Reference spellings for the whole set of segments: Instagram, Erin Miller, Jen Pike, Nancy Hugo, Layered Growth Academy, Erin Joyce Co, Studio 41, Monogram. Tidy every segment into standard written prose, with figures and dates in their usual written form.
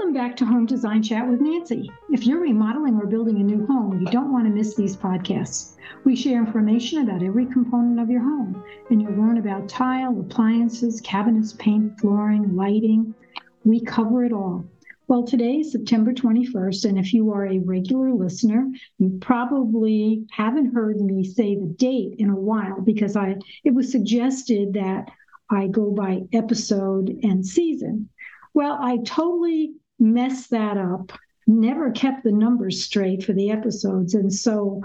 Welcome back to Home Design Chat with Nancy. If you're remodeling or building a new home, you don't want to miss these podcasts. We share information about every component of your home, and you'll learn about tile, appliances, cabinets, paint, flooring, lighting. We cover it all. Well, today is September 21st, and if you are a regular listener, you probably haven't heard me say the date in a while because it was suggested that I go by episode and season. Well, I totally messed that up, never kept the numbers straight for the episodes. And so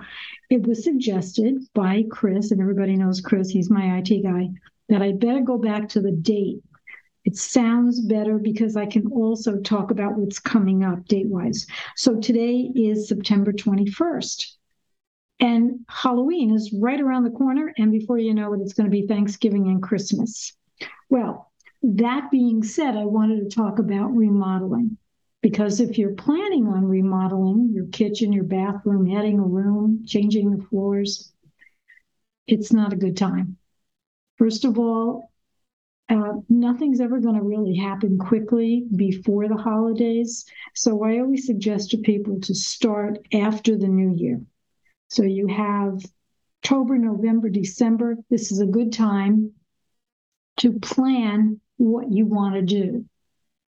it was suggested by Chris, and everybody knows Chris, he's my IT guy, that I better go back to the date. It sounds better because I can also talk about what's coming up date-wise. So today is September 21st, and Halloween is right around the corner, and before you know it, it's going to be Thanksgiving and Christmas. Well, that being said, I wanted to talk about remodeling, because if you're planning on remodeling your kitchen, your bathroom, adding a room, changing the floors, it's not a good time. First of all, nothing's ever going to really happen quickly before the holidays. So I always suggest to people to start after the new year. So you have October, November, December. This is a good time to plan what you want to do.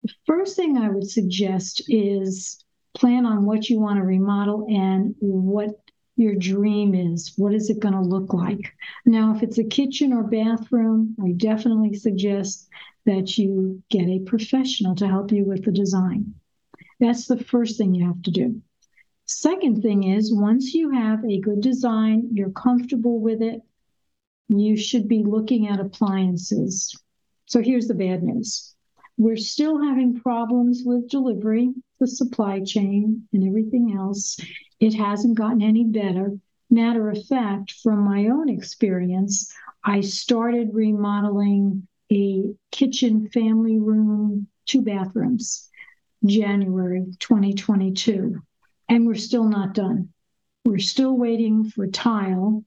The first thing I would suggest is plan on what you want to remodel and what your dream is. What is it going to look like? Now, if it's a kitchen or bathroom, I definitely suggest that you get a professional to help you with the design. That's the first thing you have to do. Second thing is, once you have a good design, you're comfortable with it, you should be looking at appliances. So here's the bad news. We're still having problems with delivery, the supply chain, and everything else. It hasn't gotten any better. Matter of fact, from my own experience, I started remodeling a kitchen, family room, 2 bathrooms, January 2022, and we're still not done. We're still waiting for tile.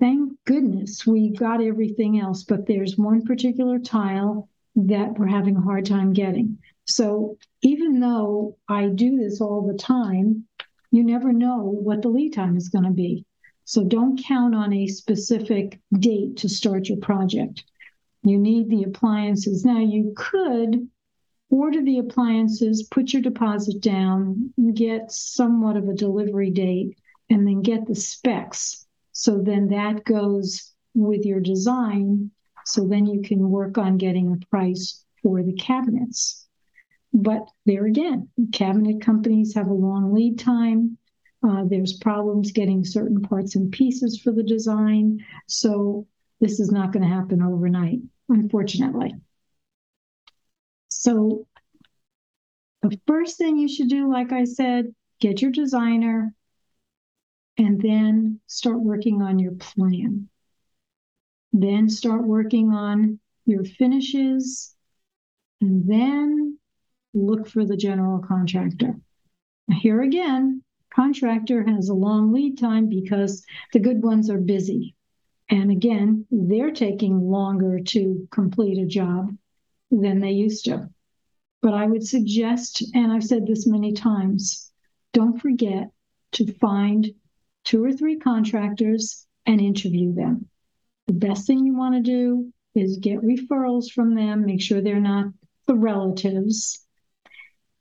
Thank goodness we got everything else, but there's one particular tile that we're having a hard time getting. So even though I do this all the time, you never know what the lead time is going to be. So don't count on a specific date to start your project. You need the appliances. Now, you could order the appliances, put your deposit down, get somewhat of a delivery date, and then get the specs. So then that goes with your design. So then you can work on getting a price for the cabinets. But there again, cabinet companies have a long lead time. There's problems getting certain parts and pieces for the design. So this is not going to happen overnight, unfortunately. So the first thing you should do, like I said, get your designer, and then start working on your plan. Then start working on your finishes, and then look for the general contractor. Now, here again, contractor has a long lead time because the good ones are busy. And again, they're taking longer to complete a job than they used to. But I would suggest, and I've said this many times, don't forget to find 2 or 3 contractors and interview them. The best thing you want to do is get referrals from them, make sure they're not the relatives,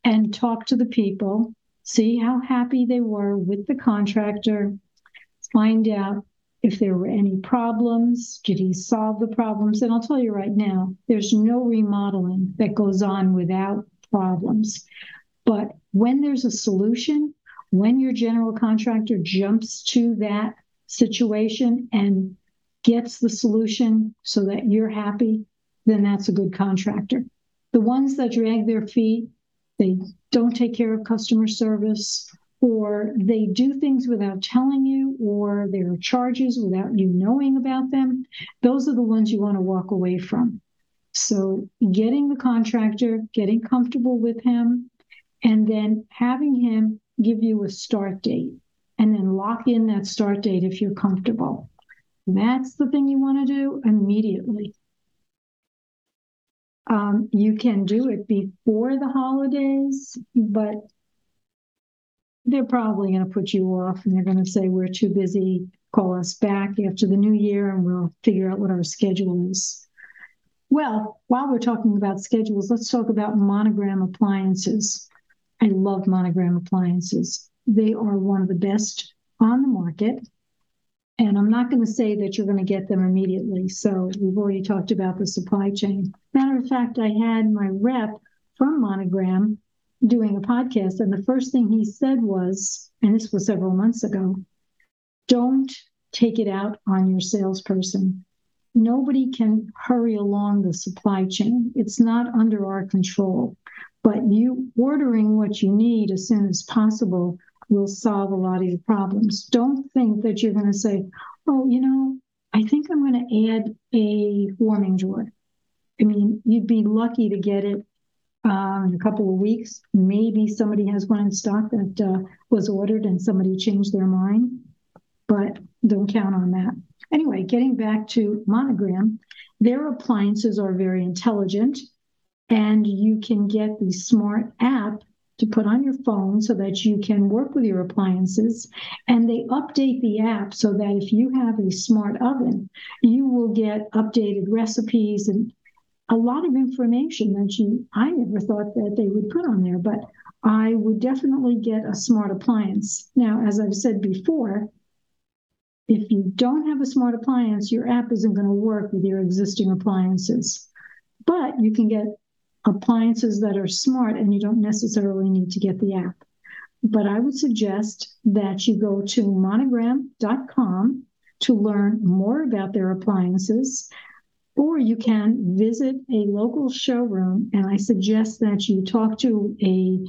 and talk to the people, see how happy they were with the contractor, find out if there were any problems, did he solve the problems? And I'll tell you right now, there's no remodeling that goes on without problems. But when there's a solution, when your general contractor jumps to that situation and gets the solution so that you're happy, then that's a good contractor. The ones that drag their feet, they don't take care of customer service, or they do things without telling you, or there are charges without you knowing about them, those are the ones you want to walk away from. So getting the contractor, getting comfortable with him, and then having him give you a start date, and then lock in that start date if you're comfortable. That's the thing you want to do immediately. You can do it before the holidays, but they're probably going to put you off, and they're going to say, we're too busy, call us back after the new year, and we'll figure out what our schedule is. Well, while we're talking about schedules, let's talk about Monogram appliances. I love Monogram appliances. They are one of the best on the market, and I'm not going to say that you're going to get them immediately. So we've already talked about the supply chain. Matter of fact, I had my rep from Monogram doing a podcast, and the first thing he said was, and this was several months ago, don't take it out on your salesperson. Nobody can hurry along the supply chain. It's not under our control. But you ordering what you need as soon as possible will solve a lot of your problems. Don't think that you're going to say, oh, I think I'm going to add a warming drawer. I mean, you'd be lucky to get it in a couple of weeks. Maybe somebody has one in stock that was ordered and somebody changed their mind, but don't count on that. Anyway, getting back to Monogram, their appliances are very intelligent, and you can get the smart app to put on your phone so that you can work with your appliances, and they update the app so that if you have a smart oven, you will get updated recipes and a lot of information that I never thought that they would put on there, but I would definitely get a smart appliance. Now, as I've said before, if you don't have a smart appliance, your app isn't going to work with your existing appliances, but you can get appliances that are smart, and you don't necessarily need to get the app. But I would suggest that you go to monogram.com to learn more about their appliances, or you can visit a local showroom, and I suggest that you talk to a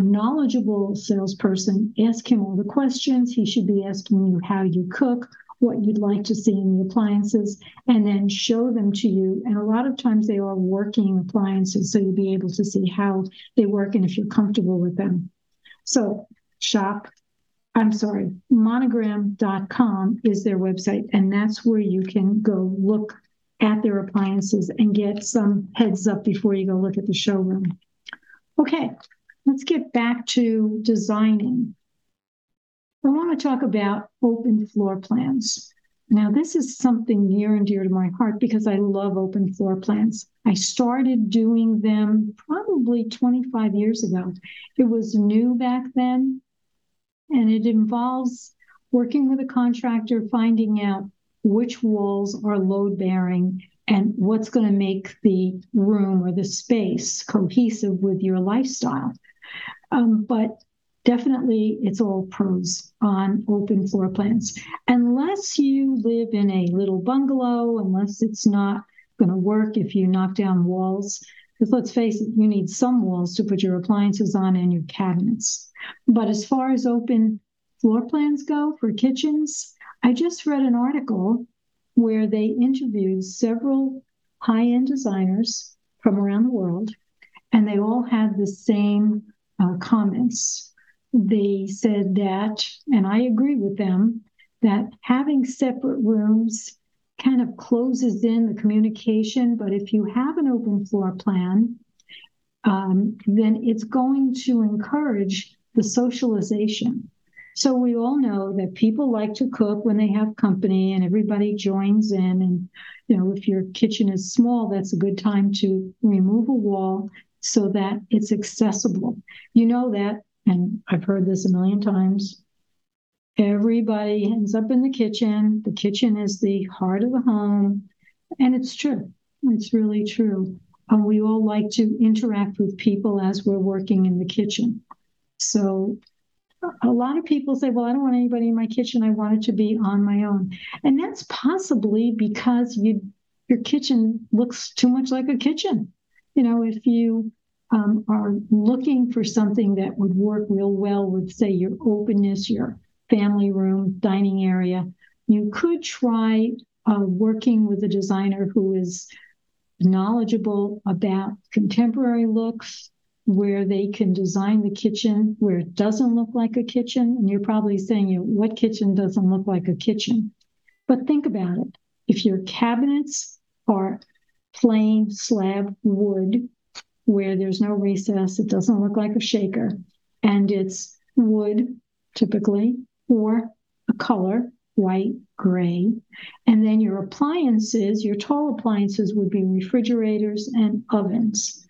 knowledgeable salesperson. Ask him all the questions. He should be asking you how you cook, what you'd like to see in the appliances, and then show them to you. And a lot of times they are working appliances, so you'll be able to see how they work and if you're comfortable with them. So monogram.com is their website, and that's where you can go look at their appliances and get some heads up before you go look at the showroom. Okay, let's get back to designing. I want to talk about open floor plans. Now, this is something near and dear to my heart because I love open floor plans. I started doing them probably 25 years ago. It was new back then, and it involves working with a contractor, finding out which walls are load-bearing and what's going to make the room or the space cohesive with your lifestyle. But definitely, it's all pros on open floor plans. Unless you live in a little bungalow, unless it's not going to work if you knock down walls, because let's face it, you need some walls to put your appliances on and your cabinets. But as far as open floor plans go for kitchens, I just read an article where they interviewed several high-end designers from around the world, and they all had the same comments. They said that, and I agree with them, that having separate rooms kind of closes in the communication, but if you have an open floor plan, then it's going to encourage the socialization. So we all know that people like to cook when they have company and everybody joins in. And, if your kitchen is small, that's a good time to remove a wall so that it's accessible. And I've heard this a million times, everybody ends up in the kitchen. The kitchen is the heart of the home. And it's true. It's really true. We all like to interact with people as we're working in the kitchen. So a lot of people say, well, I don't want anybody in my kitchen. I want it to be on my own. And that's possibly because your kitchen looks too much like a kitchen. If you are looking for something that would work real well with, say, your openness, your family room, dining area, you could try working with a designer who is knowledgeable about contemporary looks, where they can design the kitchen where it doesn't look like a kitchen. And you're probably saying, what kitchen doesn't look like a kitchen? But think about it. If your cabinets are plain slab wood where there's no recess. It doesn't look like a shaker. And it's wood, typically, or a color, white, gray. And then your appliances, your tall appliances would be refrigerators and ovens.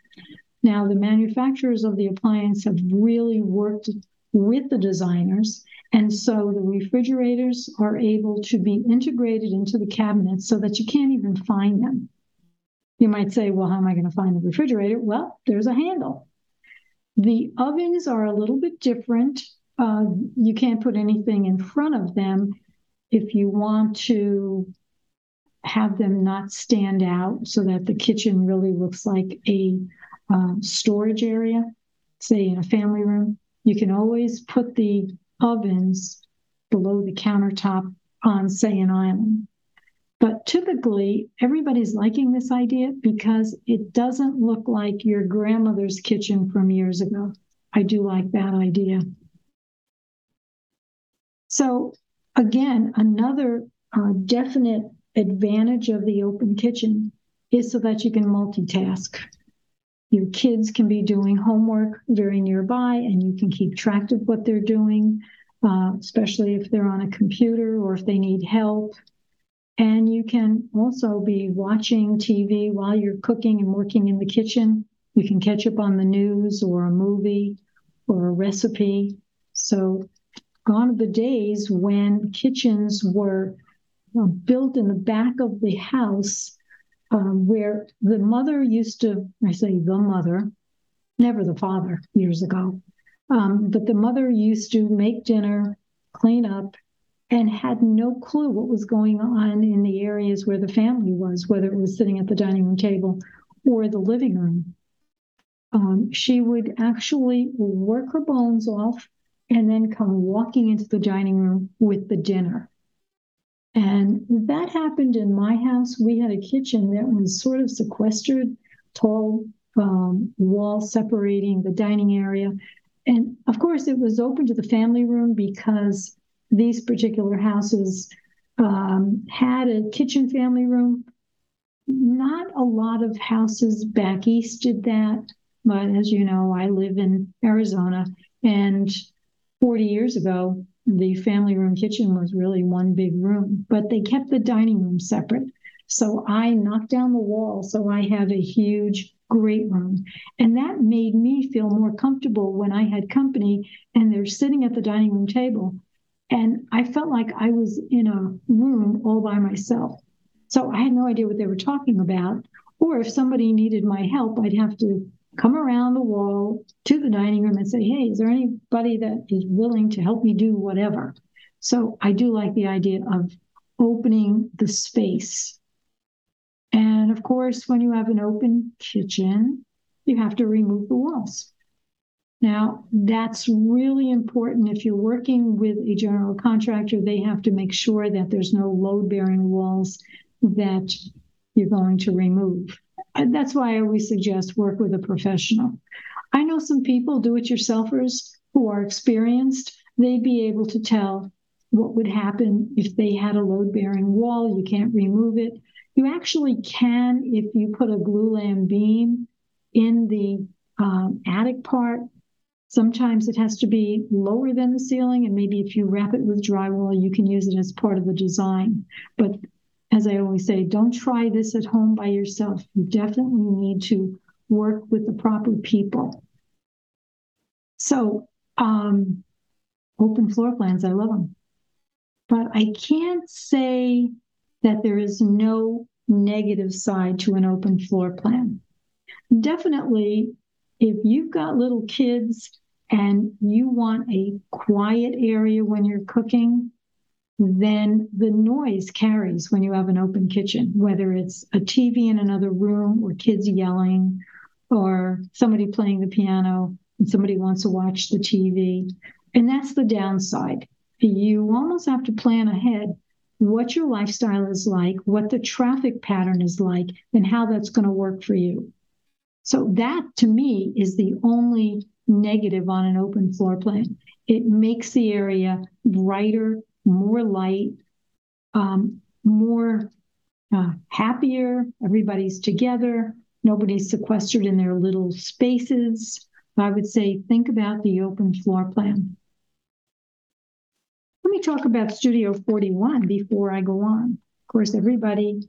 Now, the manufacturers of the appliance have really worked with the designers, and so the refrigerators are able to be integrated into the cabinet so that you can't even find them. You might say, well, how am I going to find the refrigerator? Well, there's a handle. The ovens are a little bit different. You can't put anything in front of them if you want to have them not stand out so that the kitchen really looks like a storage area, say in a family room. You can always put the ovens below the countertop on, say, an island. But typically, everybody's liking this idea because it doesn't look like your grandmother's kitchen from years ago. I do like that idea. So again, another definite advantage of the open kitchen is so that you can multitask. Your kids can be doing homework very nearby, and you can keep track of what they're doing, especially if they're on a computer or if they need help. And you can also be watching TV while you're cooking and working in the kitchen. You can catch up on the news or a movie or a recipe. So gone are the days when kitchens were built in the back of the house, where the mother used to, I say the mother, never the father years ago, but the mother used to make dinner, clean up, and had no clue what was going on in the areas where the family was, whether it was sitting at the dining room table or the living room. She would actually work her bones off and then come walking into the dining room with the dinner. And that happened in my house. We had a kitchen that was sort of sequestered, tall wall separating the dining area. And of course, it was open to the family room because these particular houses had a kitchen family room. Not a lot of houses back east did that. But as you know, I live in Arizona. And 40 years ago, the family room kitchen was really one big room, but they kept the dining room separate. So I knocked down the wall, so I have a huge great room. And that made me feel more comfortable when I had company and they're sitting at the dining room table. And I felt like I was in a room all by myself. So I had no idea what they were talking about. Or if somebody needed my help, I'd have to come around the wall to the dining room and say, hey, is there anybody that is willing to help me do whatever? So I do like the idea of opening the space. And of course, when you have an open kitchen, you have to remove the walls. Now, that's really important. If you're working with a general contractor, they have to make sure that there's no load-bearing walls that you're going to remove. That's why I always suggest work with a professional. I know some people, do-it-yourselfers, who are experienced. They'd be able to tell what would happen if they had a load-bearing wall. You can't remove it. You actually can if you put a glulam beam in the attic part. Sometimes it has to be lower than the ceiling, and maybe if you wrap it with drywall, you can use it as part of the design. But as I always say, don't try this at home by yourself. You definitely need to work with the proper people. So open floor plans, I love them. But I can't say that there is no negative side to an open floor plan. Definitely, if you've got little kids and you want a quiet area when you're cooking, then the noise carries when you have an open kitchen, whether it's a TV in another room or kids yelling or somebody playing the piano and somebody wants to watch the TV. And that's the downside. You almost have to plan ahead what your lifestyle is like, what the traffic pattern is like, and how that's going to work for you. So that, to me, is the only negative on an open floor plan. It makes the area brighter, more light, more happier. Everybody's together. Nobody's sequestered in their little spaces. I would say think about the open floor plan. Let me talk about Studio 41 before I go on. Of course, everybody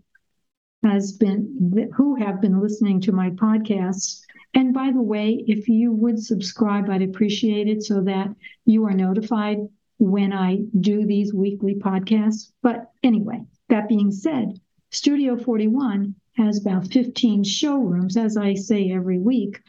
who have been listening to my podcasts. And by the way, if you would subscribe, I'd appreciate it so that you are notified when I do these weekly podcasts. But anyway, that being said, Studio 41 has about 15 showrooms, as I say every week,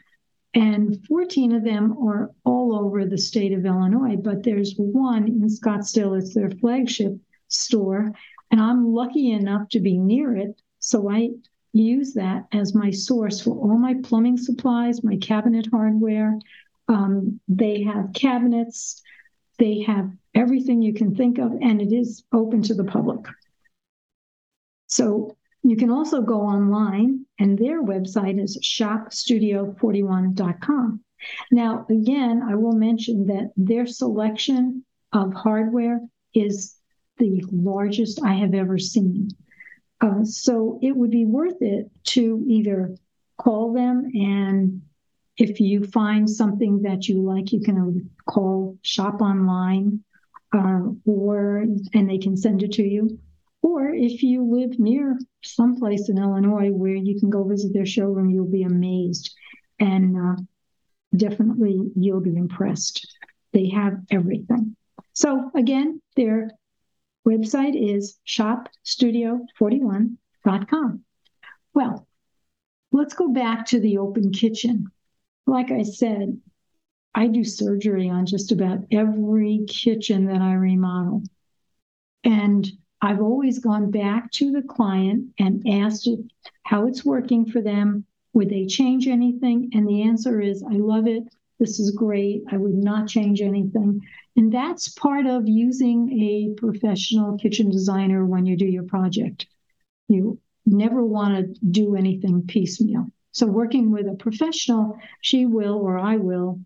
and 14 of them are all over the state of Illinois, but there's one in Scottsdale. It's their flagship store, and I'm lucky enough to be near it, so I use that as my source for all my plumbing supplies, my cabinet hardware. They have cabinets. They have everything you can think of, and it is open to the public. So you can also go online, and their website is shopstudio41.com. Now, again, I will mention that their selection of hardware is the largest I have ever seen. So it would be worth it to either call them, and if you find something that you like, you can call Shop Online, and they can send it to you. Or if you live near someplace in Illinois where you can go visit their showroom, you'll be amazed, and definitely you'll be impressed. They have everything. So again, their website is shopstudio41.com. Well, let's go back to the open kitchen. Like I said, I do surgery on just about every kitchen that I remodel. And I've always gone back to the client and asked it how it's working for them. Would they change anything? And the answer is, I love it. This is great. I would not change anything. And that's part of using a professional kitchen designer when you do your project. You never want to do anything piecemeal. So working with a professional, she will or I will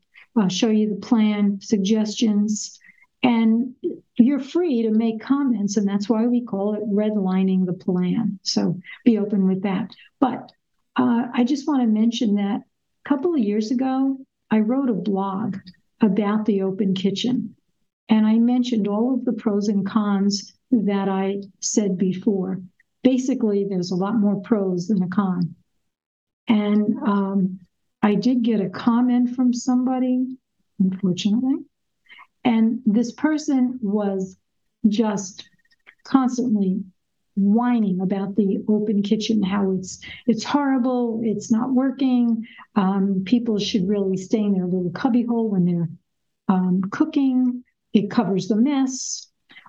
show you the plan, suggestions, and you're free to make comments, and that's why we call it redlining the plan. So be open with that. But I just want to mention that a couple of years ago, I wrote a blog about the open kitchen, and I mentioned all of the pros and cons that I said before. Basically, there's a lot more pros than a con. And I did get a comment from somebody, unfortunately. And this person was just constantly whining about the open kitchen, how it's horrible, it's not working. People should really stay in their little cubbyhole when they're cooking. It covers the mess.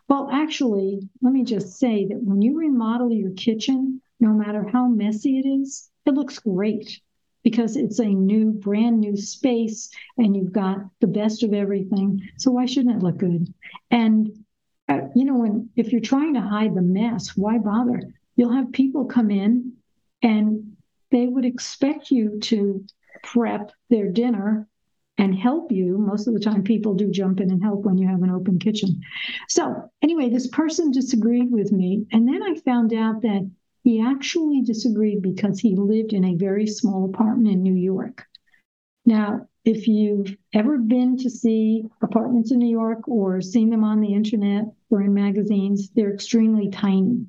Well, actually, let me just say that when you remodel your kitchen, no matter how messy it is, it looks great, because it's a new, brand new space, and you've got the best of everything. So why shouldn't it look good? And, if you're trying to hide the mess, why bother? You'll have people come in, and they would expect you to prep their dinner and help you. Most of the time, people do jump in and help when you have an open kitchen. So anyway, this person disagreed with me, and then I found out that he actually disagreed because he lived in a very small apartment in New York. Now, if you've ever been to see apartments in New York or seen them on the internet or in magazines, they're extremely tiny.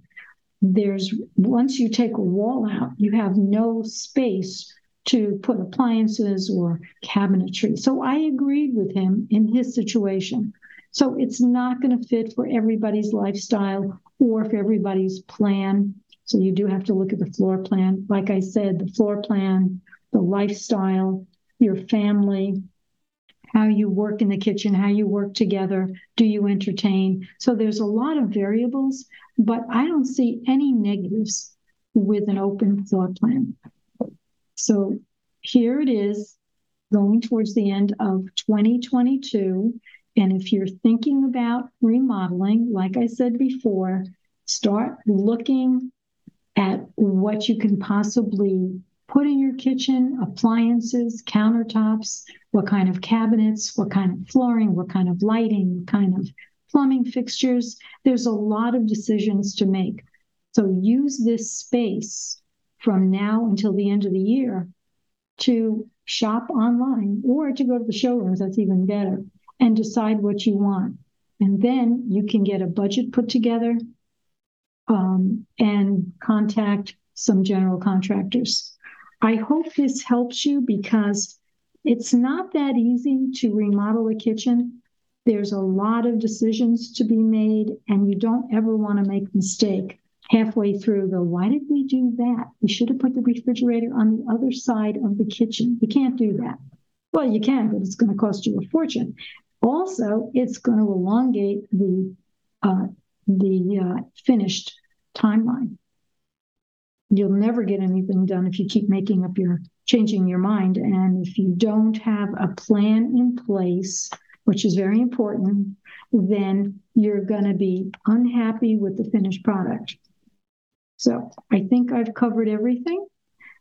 Once you take a wall out, you have no space to put appliances or cabinetry. So I agreed with him in his situation. So it's not going to fit for everybody's lifestyle or for everybody's plan. So you do have to look at the floor plan. Like I said, the floor plan, the lifestyle, your family, how you work in the kitchen, how you work together, do you entertain? So there's a lot of variables, but I don't see any negatives with an open floor plan. So here it is, going towards the end of 2022. And if you're thinking about remodeling, like I said before, start looking at what you can possibly put in your kitchen, appliances, countertops, what kind of cabinets, what kind of flooring, what kind of lighting, what kind of plumbing fixtures. There's a lot of decisions to make. So use this space from now until the end of the year to shop online or to go to the showrooms, that's even better, and decide what you want. And then you can get a budget put together and contact some general contractors. I hope this helps you because it's not that easy to remodel a kitchen. There's a lot of decisions to be made, and you don't ever want to make a mistake halfway through. Go, why did we do that? We should have put the refrigerator on the other side of the kitchen. You can't do that. Well, you can, but it's going to cost you a fortune. Also, it's going to elongate the finished timeline. You'll never get anything done if you keep making up changing your mind. And if you don't have a plan in place, which is very important, then you're going to be unhappy with the finished product. So I think I've covered everything.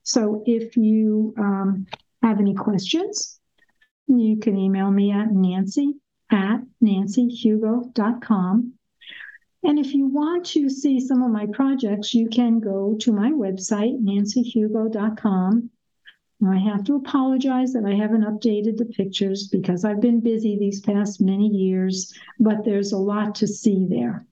So if you have any questions, you can email me at nancy@nancyhugo.com. And if you want to see some of my projects, you can go to my website, nancyhugo.com. Now, I have to apologize that I haven't updated the pictures because I've been busy these past many years, but there's a lot to see there.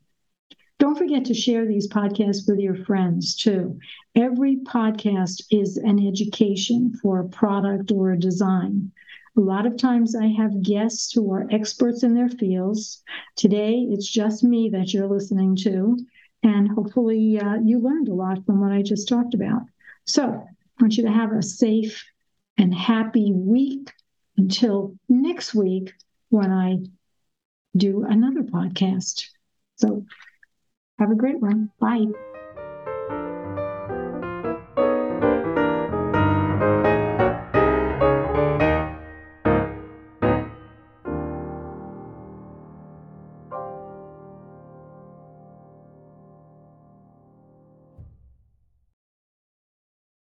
Don't forget to share these podcasts with your friends, too. Every podcast is an education for a product or a design. A lot of times I have guests who are experts in their fields. Today, it's just me that you're listening to, and hopefully you learned a lot from what I just talked about. So I want you to have a safe and happy week until next week when I do another podcast. So have a great one. Bye.